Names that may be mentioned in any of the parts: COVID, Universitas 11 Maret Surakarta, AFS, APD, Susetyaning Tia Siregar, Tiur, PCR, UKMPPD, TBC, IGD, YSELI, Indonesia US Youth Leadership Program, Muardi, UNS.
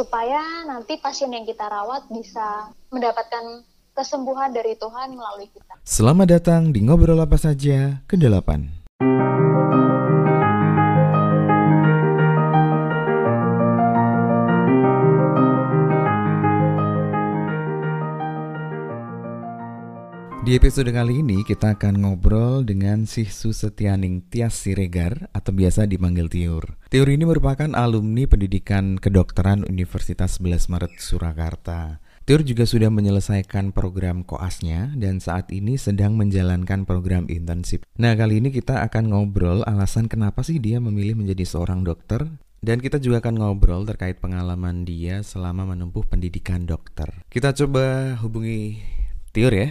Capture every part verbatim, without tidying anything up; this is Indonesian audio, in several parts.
supaya nanti pasien yang kita rawat bisa mendapatkan kesembuhan dari Tuhan melalui kita. Selamat datang di Ngobrol Apa Saja kedelapan. Di episode kali ini kita akan ngobrol dengan si Susetyaning Tia Siregar atau biasa dipanggil Tiur. Tiur ini merupakan alumni pendidikan kedokteran Universitas sebelas Maret Surakarta. Tiur juga sudah menyelesaikan program koasnya dan saat ini sedang menjalankan program internship. Nah, kali ini kita akan ngobrol alasan kenapa sih dia memilih menjadi seorang dokter. Dan kita juga akan ngobrol terkait pengalaman dia selama menempuh pendidikan dokter. Kita coba hubungi Tiur ya.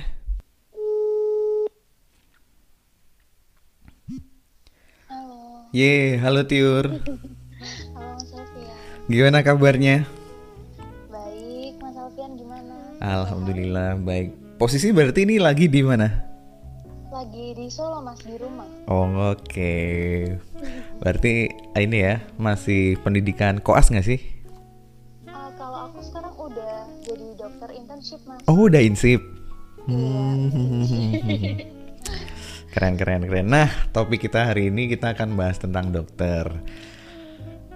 Ye, halo Tiur. Halo Mas Alfian. Gimana kabarnya? Baik, Mas Alfian gimana? Alhamdulillah baik. Posisi berarti ini lagi di mana? Lagi di Solo Mas, di rumah. Oh, oke. Okay. Berarti ini ya, masih pendidikan koas nggak sih? Uh, kalau aku sekarang udah jadi dokter internship Mas. Oh, udah insip. Iya. Keren, keren, keren. Nah, topik kita hari ini kita akan bahas tentang dokter.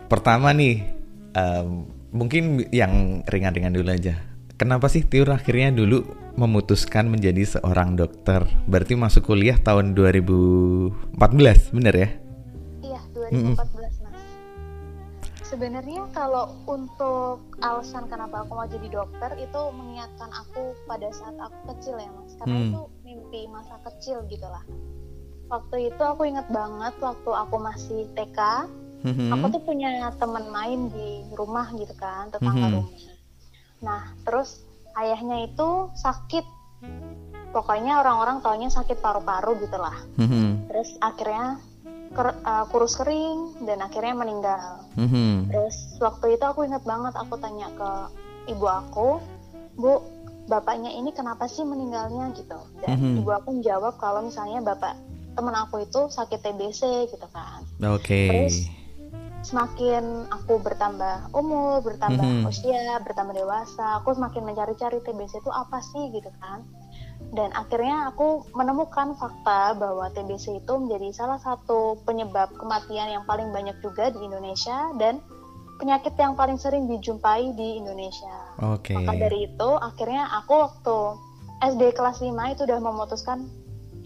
Pertama nih, um, mungkin yang ringan-ringan dulu aja. Kenapa sih Tiur akhirnya dulu memutuskan menjadi seorang dokter? Berarti masuk kuliah tahun dua ribu empat belas, bener ya? Iya, dua ribu empat belas mm-hmm. Mas. Sebenarnya kalau untuk alasan kenapa aku mau jadi dokter itu mengingatkan aku pada saat aku kecil ya Mas. Karena hmm. itu mimpi masa kecil gitu lah. Waktu itu aku ingat banget waktu aku masih T K, mm-hmm. aku tuh punya teman main di rumah gitu kan, tetangga mm-hmm. rumah. Nah, terus ayahnya itu sakit. Pokoknya orang-orang taunya sakit paru-paru gitu lah. Mm-hmm. Terus akhirnya ker- uh, kurus kering dan akhirnya meninggal. Mm-hmm. Terus waktu itu aku ingat banget aku tanya ke ibu aku, "Bu, bapaknya ini kenapa sih meninggalnya gitu?" Dan mm-hmm. ibu aku menjawab kalau misalnya bapak teman aku itu sakit T B C gitu kan. Oke. Okay. Terus semakin aku bertambah umur, bertambah mm-hmm. usia, bertambah dewasa, aku semakin mencari-cari T B C itu apa sih gitu kan. Dan akhirnya aku menemukan fakta bahwa T B C itu menjadi salah satu penyebab kematian yang paling banyak juga di Indonesia dan penyakit yang paling sering dijumpai di Indonesia. Oke. Okay. Maka dari itu akhirnya aku waktu S D kelas lima itu udah memutuskan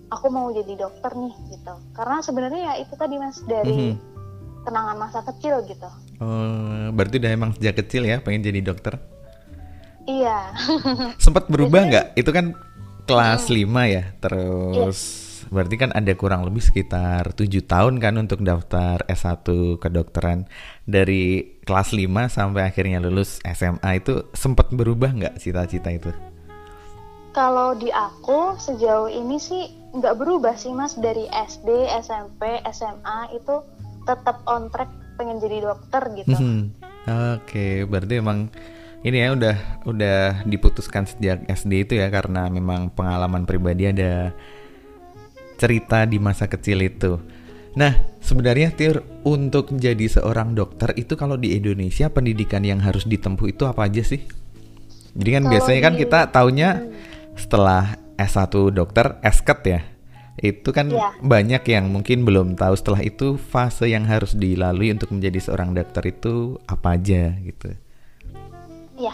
aku mau jadi dokter nih gitu. Karena sebenarnya ya itu tadi Mas dari mm-hmm. kenangan masa kecil gitu. Oh, berarti udah emang sejak kecil ya pengen jadi dokter? Iya. Sempat berubah nggak? Itu kan kelas hmm. lima ya. Terus yeah. berarti kan ada kurang lebih sekitar tujuh tahun kan untuk daftar S satu kedokteran. Dari kelas lima sampai akhirnya lulus S M A itu sempat berubah nggak cita-cita itu? Kalau di aku sejauh ini sih nggak berubah sih Mas, dari S D, S M P, S M A itu tetap on track pengen jadi dokter gitu. Hmm. Oke, okay, berarti emang ini ya udah udah diputuskan sejak S D itu ya karena memang pengalaman pribadi ada cerita di masa kecil itu. Nah, sebenarnya Tiur, untuk jadi seorang dokter itu kalau di Indonesia pendidikan yang harus ditempuh itu apa aja sih? Jadi kan kalau biasanya kan di... kita taunya setelah S satu dokter, S-ket ya. Itu kan ya. Banyak yang mungkin belum tahu setelah itu fase yang harus dilalui untuk menjadi seorang dokter itu apa aja gitu. Iya,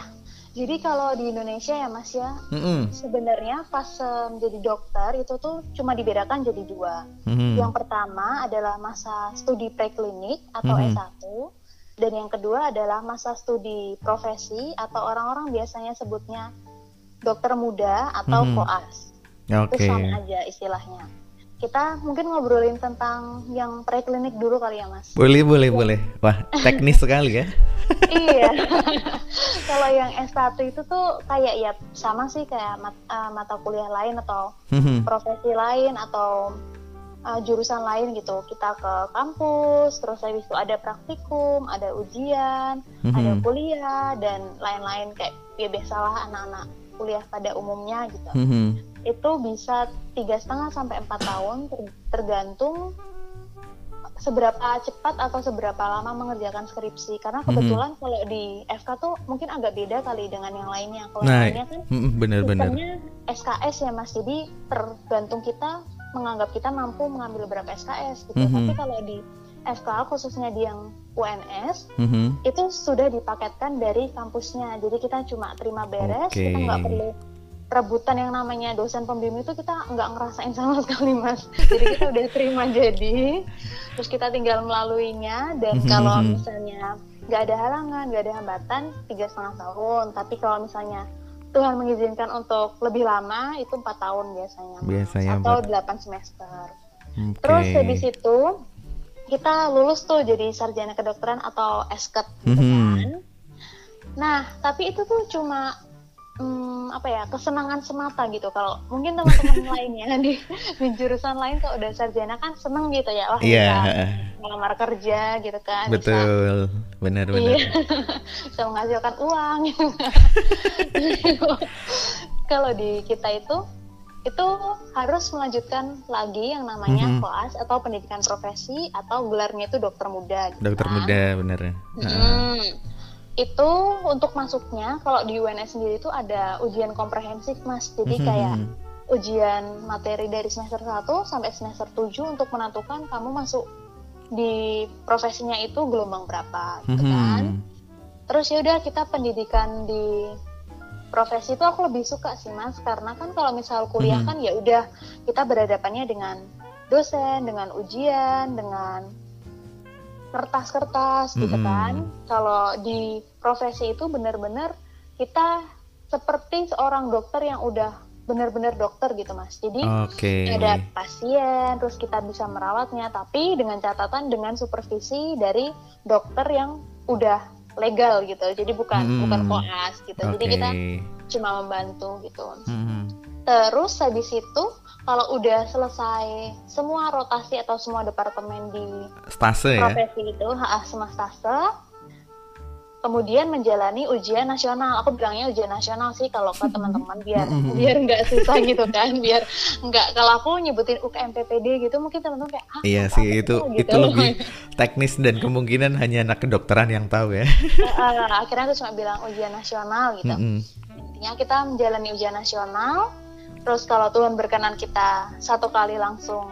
jadi kalau di Indonesia ya Mas ya, mm-hmm. sebenarnya fase menjadi dokter itu tuh cuma dibedakan jadi dua. Mm-hmm. Yang pertama adalah masa studi preklinik atau mm-hmm. S satu, dan yang kedua adalah masa studi profesi atau orang-orang biasanya sebutnya dokter muda atau mm-hmm. koas. Okay. Itu sama aja istilahnya. Kita mungkin ngobrolin tentang yang preklinik dulu kali ya Mas. Boleh, boleh, ya. Boleh. Wah, teknis sekali ya. Iya. Kalau yang S satu itu tuh kayak ya sama sih kayak mat, uh, mata kuliah lain atau mm-hmm. profesi lain atau uh, jurusan lain gitu. Kita ke kampus, terus habis itu ada praktikum, ada ujian, mm-hmm. ada kuliah dan lain-lain kayak ya biasalah anak-anak kuliah pada umumnya gitu. Mm-hmm. Itu bisa tiga setengah sampai empat tahun ter- tergantung seberapa cepat atau seberapa lama mengerjakan skripsi, karena kebetulan mm-hmm. kalau di F K tuh mungkin agak beda kali dengan yang lainnya. Kalau nah, lainnya kan bener-bener S K S ya Mas, jadi tergantung kita menganggap kita mampu mengambil berapa S K S gitu. Mm-hmm. Tapi kalau di F K khususnya di yang U N S mm-hmm. itu sudah dipaketkan dari kampusnya, jadi kita cuma terima beres, okay. kita nggak perlu rebutan yang namanya dosen pembimbing, itu kita nggak ngerasain sama sekali Mas. Jadi kita udah terima jadi, terus kita tinggal melaluinya, dan mm-hmm. kalau misalnya nggak ada halangan, nggak ada hambatan tiga setengah tahun. Tapi kalau misalnya Tuhan mengizinkan untuk lebih lama, itu empat tahun biasanya, biasanya atau delapan semester. Okay. Terus habis itu kita lulus tuh jadi sarjana kedokteran atau esket gitu kan. Mm-hmm. Nah, tapi itu tuh cuma hmm, apa ya, kesenangan semata gitu. Kalau mungkin teman-teman lainnya di, di jurusan lain kalau udah sarjana kan seneng gitu ya, wah yeah. bisa ngelamar kerja gitu kan. Betul, benar-benar. Iya, bisa menghasilkan uang. Gitu. Kalau di kita itu itu harus melanjutkan lagi yang namanya mm-hmm. koas atau pendidikan profesi, atau gelarnya itu dokter muda gitu. Dokter kan? Muda bener. Mm-hmm. Uh. Itu untuk masuknya kalau di U N S sendiri itu ada ujian komprehensif Mas, jadi mm-hmm. kayak ujian materi dari semester satu sampai semester tujuh untuk menentukan kamu masuk di profesinya itu gelombang berapa gitu mm-hmm. kan. Terus ya udah, kita pendidikan di profesi itu aku lebih suka sih Mas, karena kan kalau misal kuliah hmm. kan ya udah kita berhadapannya dengan dosen, dengan ujian, dengan kertas-kertas gitu hmm. kan. Kalau di profesi itu benar-benar kita seperti seorang dokter yang udah benar-benar dokter gitu Mas. Jadi okay. ada pasien, terus kita bisa merawatnya, tapi dengan catatan dengan supervisi dari dokter yang udah legal gitu, jadi bukan hmm. bukan koas gitu, okay. jadi kita cuma membantu gitu. Hmm. Terus habis itu kalau udah selesai semua rotasi atau semua departemen di stase, profesi ya? Itu, ha, semua stase, kemudian menjalani ujian nasional. Aku bilangnya ujian nasional sih kalau ke teman-teman biar biar nggak susah gitu kan, biar nggak, kalau aku nyebutin U K M P P D gitu mungkin teman-teman kayak ah, iya sih itu itu, gitu. Itu lebih teknis dan kemungkinan hanya anak kedokteran yang tahu ya. Nah, akhirnya aku cuma bilang ujian nasional gitu. Mm-hmm. Intinya kita menjalani ujian nasional, terus kalau Tuhan berkenan kita satu kali langsung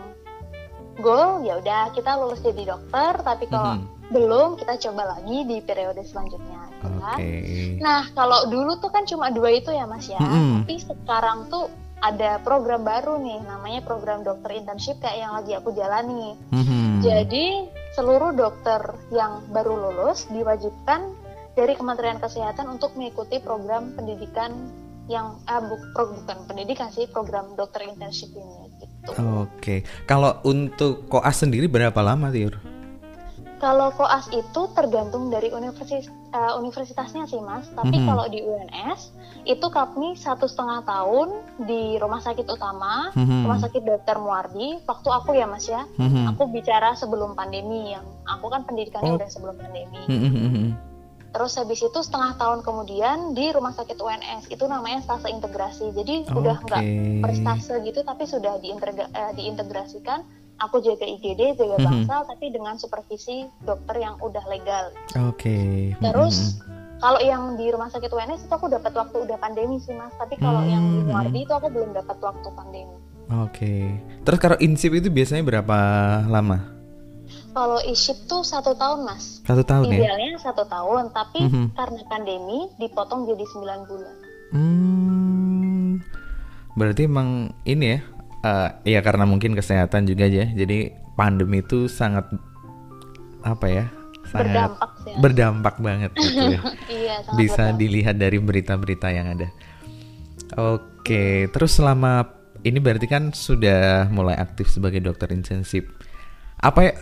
goal, ya udah kita lulus jadi dokter. Tapi kalau mm-hmm. belum, kita coba lagi di periode selanjutnya gitu kan? Okay. Nah kalau dulu tuh kan cuma dua itu ya Mas ya, mm-hmm. tapi sekarang tuh ada program baru nih, namanya program dokter internship kayak yang lagi aku jalani. Mm-hmm. Jadi seluruh dokter yang baru lulus diwajibkan dari Kementerian Kesehatan untuk mengikuti program pendidikan yang eh, bukan pendidikan sih, program dokter internship ini gitu. Oke, okay. Kalau untuk koas sendiri berapa lama Tiur? Kalau koas itu tergantung dari universitas, uh, universitasnya sih Mas. Tapi mm-hmm. kalau di U N S itu kami satu setengah tahun di rumah sakit utama, mm-hmm. rumah sakit dokter Muardi. Waktu aku ya Mas ya, mm-hmm. aku bicara sebelum pandemi, yang aku kan pendidikannya oh. udah sebelum pandemi. Mm-hmm. Terus habis itu setengah tahun kemudian di rumah sakit U N S itu namanya stase integrasi. Jadi okay. udah nggak per stase gitu, tapi sudah diintegra- uh, diintegrasikan. Aku jaga I G D, jaga bangsal, mm-hmm. tapi dengan supervisi dokter yang udah legal. Oke. Okay. Terus mm-hmm. kalau yang di rumah sakit U N S itu aku dapat waktu udah pandemi sih Mas, tapi kalau mm-hmm. yang di Muardi itu aku belum dapat waktu pandemi. Oke. Okay. Terus kalau insip itu biasanya berapa lama? Kalau insip tuh satu tahun Mas. Satu tahun idealnya ya? Idealnya satu tahun, tapi mm-hmm. karena pandemi dipotong jadi sembilan bulan. Hmm, berarti emang ini ya? Uh, ya karena mungkin kesehatan juga ya, jadi pandemi itu sangat apa ya, sangat berdampak, ya. berdampak banget gitu ya. Iya, sangat bisa berdampak. Dilihat dari berita-berita yang ada. Oke, okay. Terus selama ini berarti kan sudah mulai aktif sebagai dokter internship. Apa ya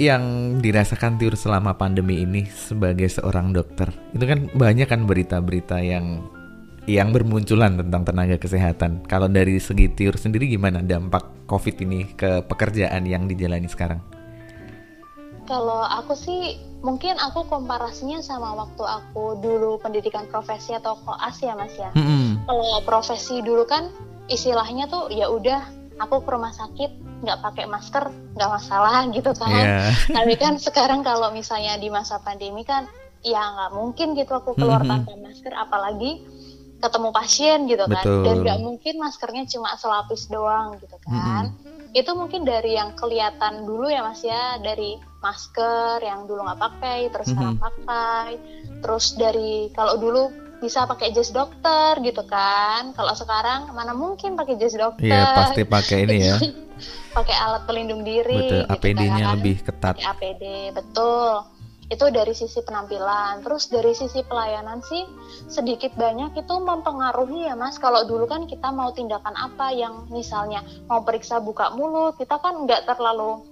yang dirasakan Tiur selama pandemi ini sebagai seorang dokter? Itu kan banyak kan berita-berita yang yang bermunculan tentang tenaga kesehatan. Kalau dari segi Tiur sendiri gimana dampak COVID ini ke pekerjaan yang dijalani sekarang? Kalau aku sih mungkin aku komparasinya sama waktu aku dulu pendidikan profesi atau koas ya Mas ya. Mm-hmm. Kalau profesi dulu kan istilahnya tuh ya udah aku ke rumah sakit nggak pakai masker nggak masalah gitu kan. Yeah. Tapi kan sekarang kalau misalnya di masa pandemi kan ya nggak mungkin gitu aku keluar mm-hmm. tanpa masker, apalagi ketemu pasien gitu kan. Betul. Dan nggak mungkin maskernya cuma selapis doang gitu kan. Mm-hmm. Itu mungkin dari yang kelihatan dulu ya Mas ya, dari masker yang dulu nggak pakai terus sekarang mm-hmm. pakai, terus dari kalau dulu bisa pakai jas dokter gitu kan. Kalau sekarang mana mungkin pakai jas dokter. Iya, pasti pakai ini ya. Pakai alat pelindung diri. Betul, gitu, A P D-nya kan lebih ketat. Pakai A P D, betul. Itu dari sisi penampilan. Terus dari sisi pelayanan sih sedikit banyak itu mempengaruhi ya Mas. Kalau dulu kan kita mau tindakan apa yang misalnya mau periksa buka mulut, kita kan nggak terlalu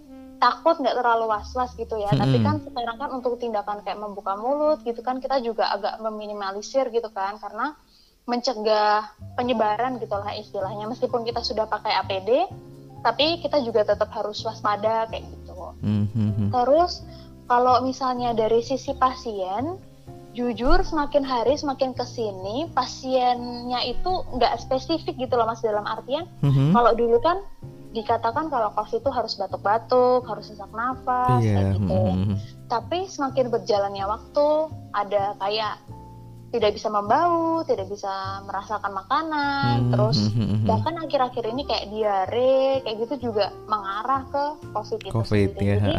takut, nggak terlalu was-was gitu ya. Mm-hmm. Tapi kan sekarang kan untuk tindakan kayak membuka mulut gitu kan kita juga agak meminimalisir gitu kan, karena mencegah penyebaran gitulah istilahnya. Meskipun kita sudah pakai A P D, tapi kita juga tetap harus waspada kayak gitu. Mm-hmm. Terus kalau misalnya dari sisi pasien, jujur semakin hari semakin kesini pasiennya itu nggak spesifik gitu loh Mas, dalam artian mm-hmm. kalau dulu kan dikatakan kalau COVID itu harus batuk-batuk, harus sesak nafas, yeah. kayak gitu. Mm-hmm. Tapi semakin berjalannya waktu, ada kayak tidak bisa membau, tidak bisa merasakan makanan, mm-hmm. terus bahkan akhir-akhir ini kayak diare, kayak gitu juga mengarah ke COVID itu. COVID, yeah. Jadi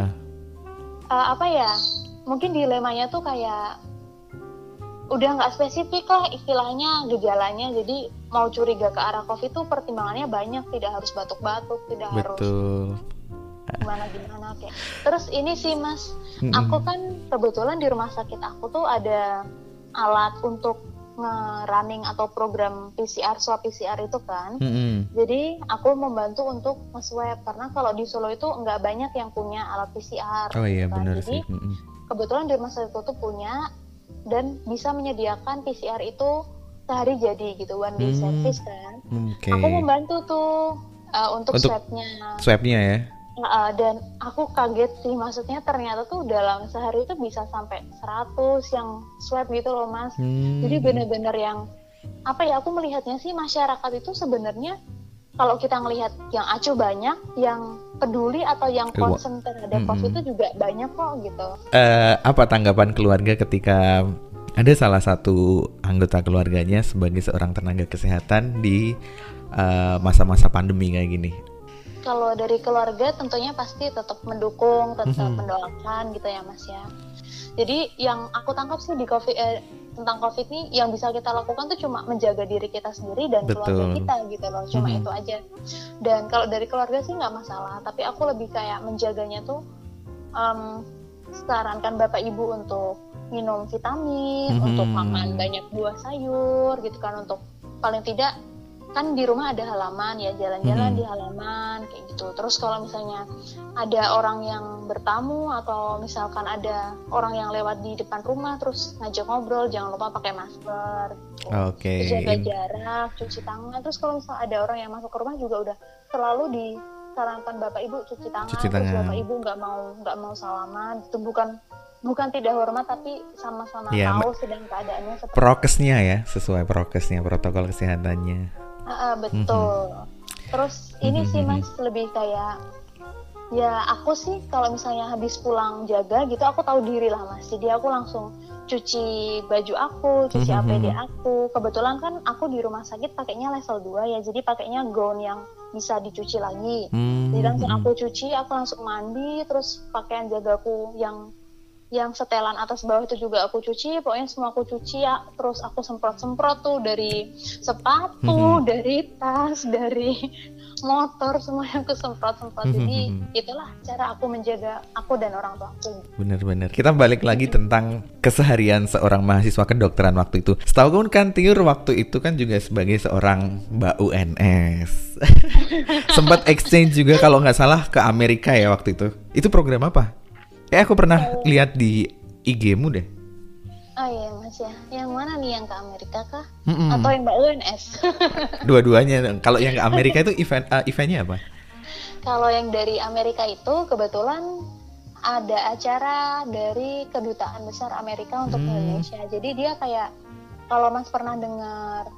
uh, apa ya? Mungkin dilemanya tuh kayak udah nggak spesifik lah istilahnya gejalanya, jadi mau curiga ke arah COVID itu pertimbangannya banyak, tidak harus batuk-batuk, tidak Betul. harus gimana-gimana kayak. Terus ini sih Mas, mm-hmm. aku kan kebetulan di rumah sakit aku tuh ada alat untuk nge-running atau program P C R, swab P C R itu kan. Mm-hmm. Jadi aku membantu untuk nge-swab, karena kalau di Solo itu nggak banyak yang punya alat P C R. Oh iya kan? Benar sih. Mm-hmm. Kebetulan di rumah sakit aku tuh punya dan bisa menyediakan P C R itu sehari jadi gitu, one day hmm, service kan. Okay. Aku membantu tuh uh, untuk, untuk swabnya. Swabnya ya. Uh, dan aku kaget sih, maksudnya ternyata tuh dalam sehari itu bisa sampai seratus yang swab gitu loh Mas. Hmm. Jadi benar-benar yang apa ya, aku melihatnya sih masyarakat itu sebenarnya kalau kita ngelihat yang acuh banyak, yang peduli atau yang concern terhadap mm-hmm. COVID itu juga banyak kok gitu. Uh, apa tanggapan keluarga ketika ada salah satu anggota keluarganya sebagai seorang tenaga kesehatan di uh, masa-masa pandemi kayak gini? Kalau dari keluarga tentunya pasti tetap mendukung, tetap mm-hmm. mendoakan gitu ya Mas ya. Jadi yang aku tangkap sih di COVID eh, tentang COVID ini yang bisa kita lakukan tuh cuma menjaga diri kita sendiri dan Betul. keluarga kita gitu loh, cuma mm-hmm. itu aja. Dan kalau dari keluarga sih nggak masalah, tapi aku lebih kayak menjaganya tuh um, sarankan bapak ibu untuk minum vitamin, mm-hmm. untuk makan banyak buah sayur gitu kan, untuk paling tidak kan di rumah ada halaman ya, jalan-jalan hmm. di halaman kayak gitu. Terus kalau misalnya ada orang yang bertamu atau misalkan ada orang yang lewat di depan rumah terus ngajak ngobrol, jangan lupa pakai masker gitu. Okay. Jaga jarak, cuci tangan. Terus kalau misalnya ada orang yang masuk ke rumah juga udah selalu disarankan bapak ibu cuci tangan, cuci tangan. Terus bapak ibu nggak mau nggak mau salaman, itu bukan bukan tidak hormat, tapi sama-sama ya, tahu sedang keadaannya seperti prokesnya ya, sesuai prokesnya, protokol kesehatannya. Uh, betul. Mm-hmm. Terus ini mm-hmm. sih Mas lebih kayak ya aku sih kalau misalnya habis pulang jaga gitu, aku tahu diri lah Mas. Jadi aku langsung cuci baju aku, cuci mm-hmm. A P D aku. Kebetulan kan aku di rumah sakit pakainya level dua ya, jadi pakainya gown yang bisa dicuci lagi. Mm-hmm. Jadi langsung aku cuci, aku langsung mandi, terus pakaian jagaku yang yang setelan atas bawah itu juga aku cuci, pokoknya semua aku cuci ya. Terus aku semprot-semprot tuh dari sepatu, mm-hmm. dari tas, dari motor, semua yang aku semprot-semprot. Mm-hmm. Jadi itulah cara aku menjaga aku dan orang tua aku. Bener-bener. Kita balik lagi mm-hmm. tentang keseharian seorang mahasiswa kedokteran waktu itu. Setahu kan Tiur waktu itu kan juga sebagai seorang Mbak U N S. Sempat exchange juga kalau nggak salah ke Amerika ya waktu itu. Itu program apa? Eh, aku pernah oh. lihat di I G-mu deh. Oh iya Mas ya. Yang mana nih, yang ke Amerika kah? Mm-mm. Atau yang Mbak U N S? Dua-duanya. Kalau yang ke Amerika itu event uh, eventnya apa? Kalau yang dari Amerika itu kebetulan ada acara dari Kedutaan Besar Amerika untuk hmm. Indonesia. Jadi dia kayak, kalau Mas pernah dengar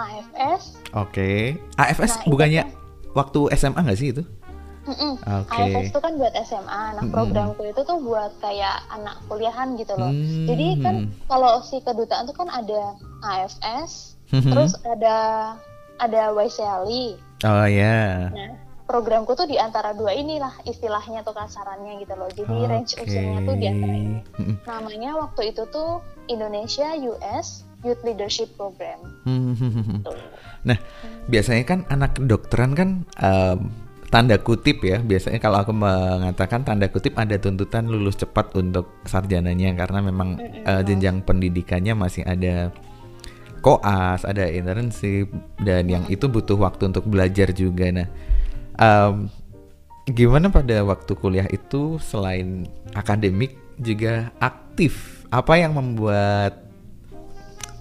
A F S. Oke. Okay. A F S nah, bukannya itu waktu S M A nggak sih itu? Mm-mm. Okay. A F S itu kan buat S M A. Nah, programku itu tuh buat kayak anak kuliahan gitu loh. Mm-hmm. Jadi kan kalau si kedutaan tuh kan ada A F S, mm-hmm. terus ada ada Y S E L I. Oh ya. Yeah. Nah, programku tuh di antara dua inilah istilahnya tuh kasarannya gitu loh. Jadi okay. range usianya tuh di antara ini. Mm-hmm. Namanya waktu itu tuh Indonesia U S Youth Leadership Program. Mm-hmm. Tuh. Nah, mm-hmm. biasanya kan anak kedokteran kan um, tanda kutip ya, biasanya kalau aku mengatakan tanda kutip ada tuntutan lulus cepat untuk sarjananya karena memang mm-hmm. uh, jenjang pendidikannya masih ada koas, ada internship, dan yang itu butuh waktu untuk belajar juga. Nah, um, gimana pada waktu kuliah itu selain akademik juga aktif? Apa yang membuat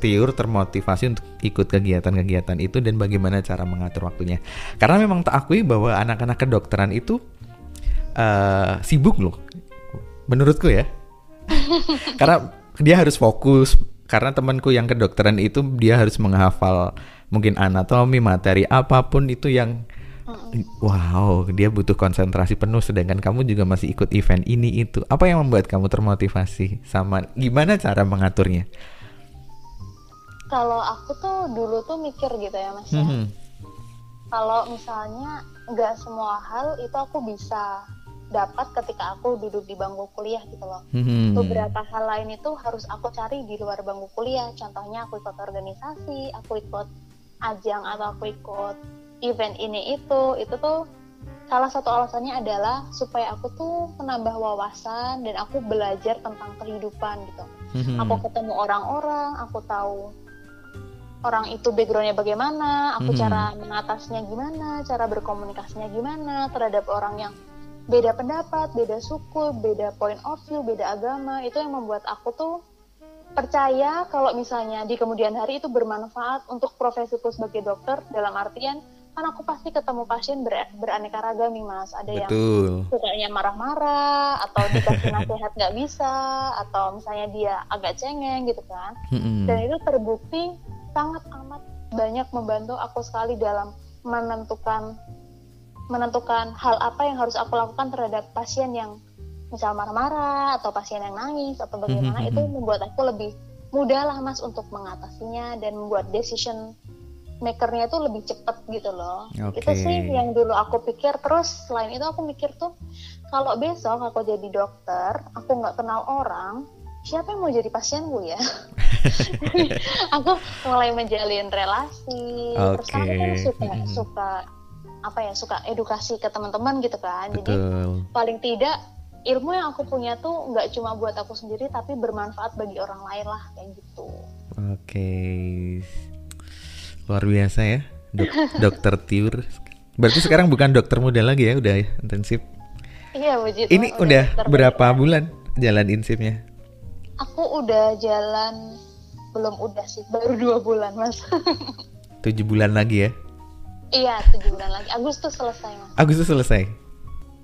Tiur termotivasi untuk ikut kegiatan-kegiatan itu dan bagaimana cara mengatur waktunya? Karena memang tak akui bahwa anak-anak kedokteran itu uh, sibuk loh, menurutku ya. Karena dia harus fokus. Karena temanku yang kedokteran itu dia harus menghafal mungkin anatomi, materi apapun itu yang wow, dia butuh konsentrasi penuh. Sedangkan kamu juga masih ikut event ini itu. Apa yang membuat kamu termotivasi sama gimana cara mengaturnya? Kalau aku tuh dulu tuh mikir gitu ya mas ya, mm-hmm. kalau misalnya nggak semua hal itu aku bisa dapat ketika aku duduk di bangku kuliah gitu loh. Mm-hmm. Beberapa hal lain itu harus aku cari di luar bangku kuliah. Contohnya aku ikut organisasi, aku ikut ajang atau aku ikut event ini itu. Itu tuh salah satu alasannya adalah supaya aku tuh menambah wawasan dan aku belajar tentang kehidupan gitu. Mm-hmm. Aku ketemu orang-orang, aku tahu orang itu backgroundnya bagaimana, aku mm-hmm. cara mengatasnya gimana, cara berkomunikasinya gimana terhadap orang yang beda pendapat, beda suku, beda point of view, beda agama. Itu yang membuat aku tuh percaya kalau misalnya di kemudian hari itu bermanfaat untuk profesiku sebagai dokter. Dalam artian kan aku pasti ketemu pasien ber- beraneka ragam nih mas. Ada Betul. yang sukanya marah-marah, atau dikasih nasihat gak bisa, atau misalnya dia agak cengeng gitu kan. Mm-hmm. Dan itu terbukti sangat amat banyak membantu aku sekali dalam menentukan menentukan hal apa yang harus aku lakukan terhadap pasien yang misal marah-marah atau pasien yang nangis atau bagaimana. Mm-hmm. Itu membuat aku lebih mudah lah mas untuk mengatasinya dan membuat decision makernya itu lebih cepat gitu loh. Okay. Itu sih yang dulu aku pikir. Terus selain itu aku mikir tuh kalau besok aku jadi dokter aku nggak kenal orang, siapa yang mau jadi pasienku ya? Aku mulai menjalin relasi. Okay. Terus aku kan suka, mm-hmm. suka apa ya suka edukasi ke teman-teman gitu kan. Betul. Jadi paling tidak ilmu yang aku punya tuh nggak cuma buat aku sendiri tapi bermanfaat bagi orang lain lah kayak gitu. Oke, okay. Luar biasa ya Dok- dokter Tiur. Berarti sekarang bukan dokter muda lagi ya, udah ya intensif? Iya wajib. Ini udah, udah berapa muda. Bulan jalan intensifnya? Aku udah jalan, belum udah sih, baru dua bulan mas. tujuh bulan lagi ya? Iya, tujuh bulan lagi, Agustus selesai mas. Agustus selesai?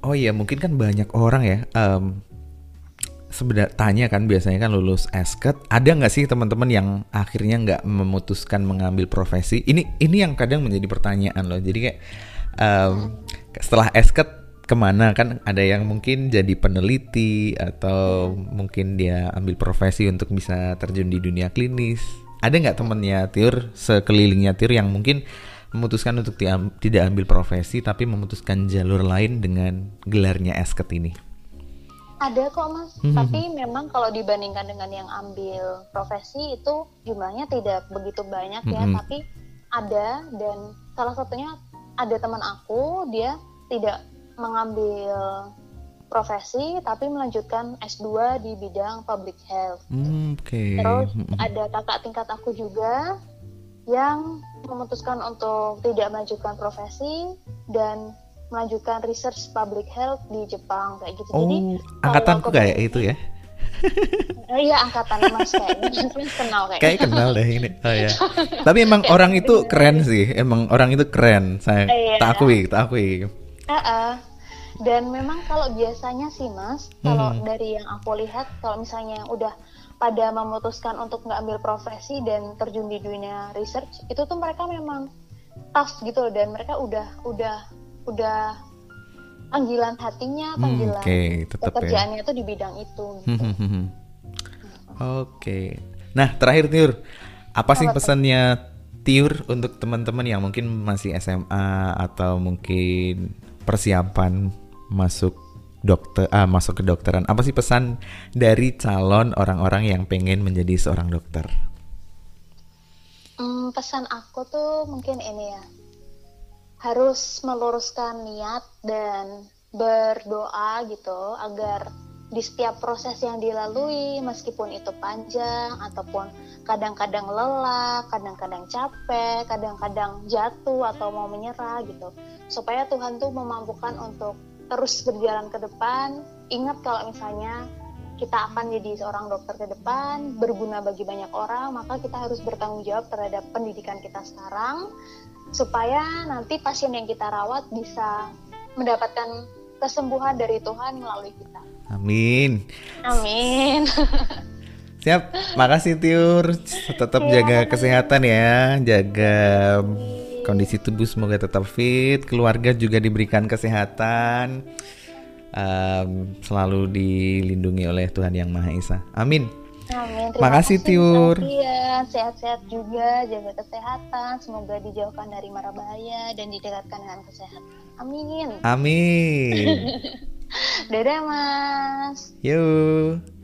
Oh iya, mungkin kan banyak orang ya um, sebenarnya tanya kan, biasanya kan lulus esket, ada gak sih teman-teman yang akhirnya gak memutuskan mengambil profesi? Ini ini yang kadang menjadi pertanyaan loh, jadi kayak um, setelah esket kemana kan, ada yang mungkin jadi peneliti atau mungkin dia ambil profesi untuk bisa terjun di dunia klinis. Ada nggak temennya Tiur, sekelilingnya Tiur yang mungkin memutuskan untuk tiam, tidak ambil profesi tapi memutuskan jalur lain dengan gelarnya esket ini? Ada kok mas, mm-hmm. tapi memang kalau dibandingkan dengan yang ambil profesi itu jumlahnya tidak begitu banyak ya, mm-hmm. tapi ada. Dan salah satunya ada teman aku, dia tidak mengambil profesi tapi melanjutkan S dua di bidang public health. Mm, okay. Terus ada kakak tingkat aku juga yang memutuskan untuk tidak melanjutkan profesi dan melanjutkan research public health di Jepang kayak gitu. Oh, jadi angkatanku kayak itu ya? Iya angkatan mas kayaknya, mas kenal kayaknya. Kayak kenal deh ini. Oh ya. Tapi emang orang itu keren sih, emang orang itu keren. Saya eh, tak akui, tak akui. Uh-uh. Dan memang kalau biasanya sih mas, kalau hmm. dari yang aku lihat, kalau misalnya yang udah pada memutuskan untuk nggak ambil profesi dan terjun di dunia research, itu tuh mereka memang tough gitu loh, dan mereka udah udah udah panggilan hatinya, panggilan hmm, okay, tetep pekerjaannya ya. Tuh di bidang itu. Gitu. Oke, okay. Nah terakhir Tiur, apa sih pesannya Tiur untuk teman-teman yang mungkin masih S M A atau mungkin persiapan masuk dokter, ah, masuk kedokteran? Apa sih pesan dari calon orang-orang yang pengen menjadi seorang dokter? Hmm, pesan aku tuh mungkin ini ya. Harus meluruskan niat dan berdoa gitu agar di setiap proses yang dilalui, meskipun itu panjang ataupun kadang-kadang lelah, kadang-kadang capek, kadang-kadang jatuh atau mau menyerah gitu, supaya Tuhan tuh memampukan untuk terus berjalan ke depan. Ingat kalau misalnya kita akan jadi seorang dokter ke depan, berguna bagi banyak orang, maka kita harus bertanggung jawab terhadap pendidikan kita sekarang, supaya nanti pasien yang kita rawat bisa mendapatkan kesembuhan dari Tuhan melalui kita. Amin. Amin. Siap, makasih Tiur. Tetap ya, jaga amin. Kesehatan ya, jaga amin. Kondisi tubuh semoga tetap fit, keluarga juga diberikan kesehatan, um, selalu dilindungi oleh Tuhan Yang Maha Esa. Amin. Amin. Terima kasih Tiur. Iya, sehat-sehat juga, jaga kesehatan, semoga dijauhkan dari mara bahaya dan didekatkan dengan kesehatan. Amin. Amin. Dadah Mas. Yo.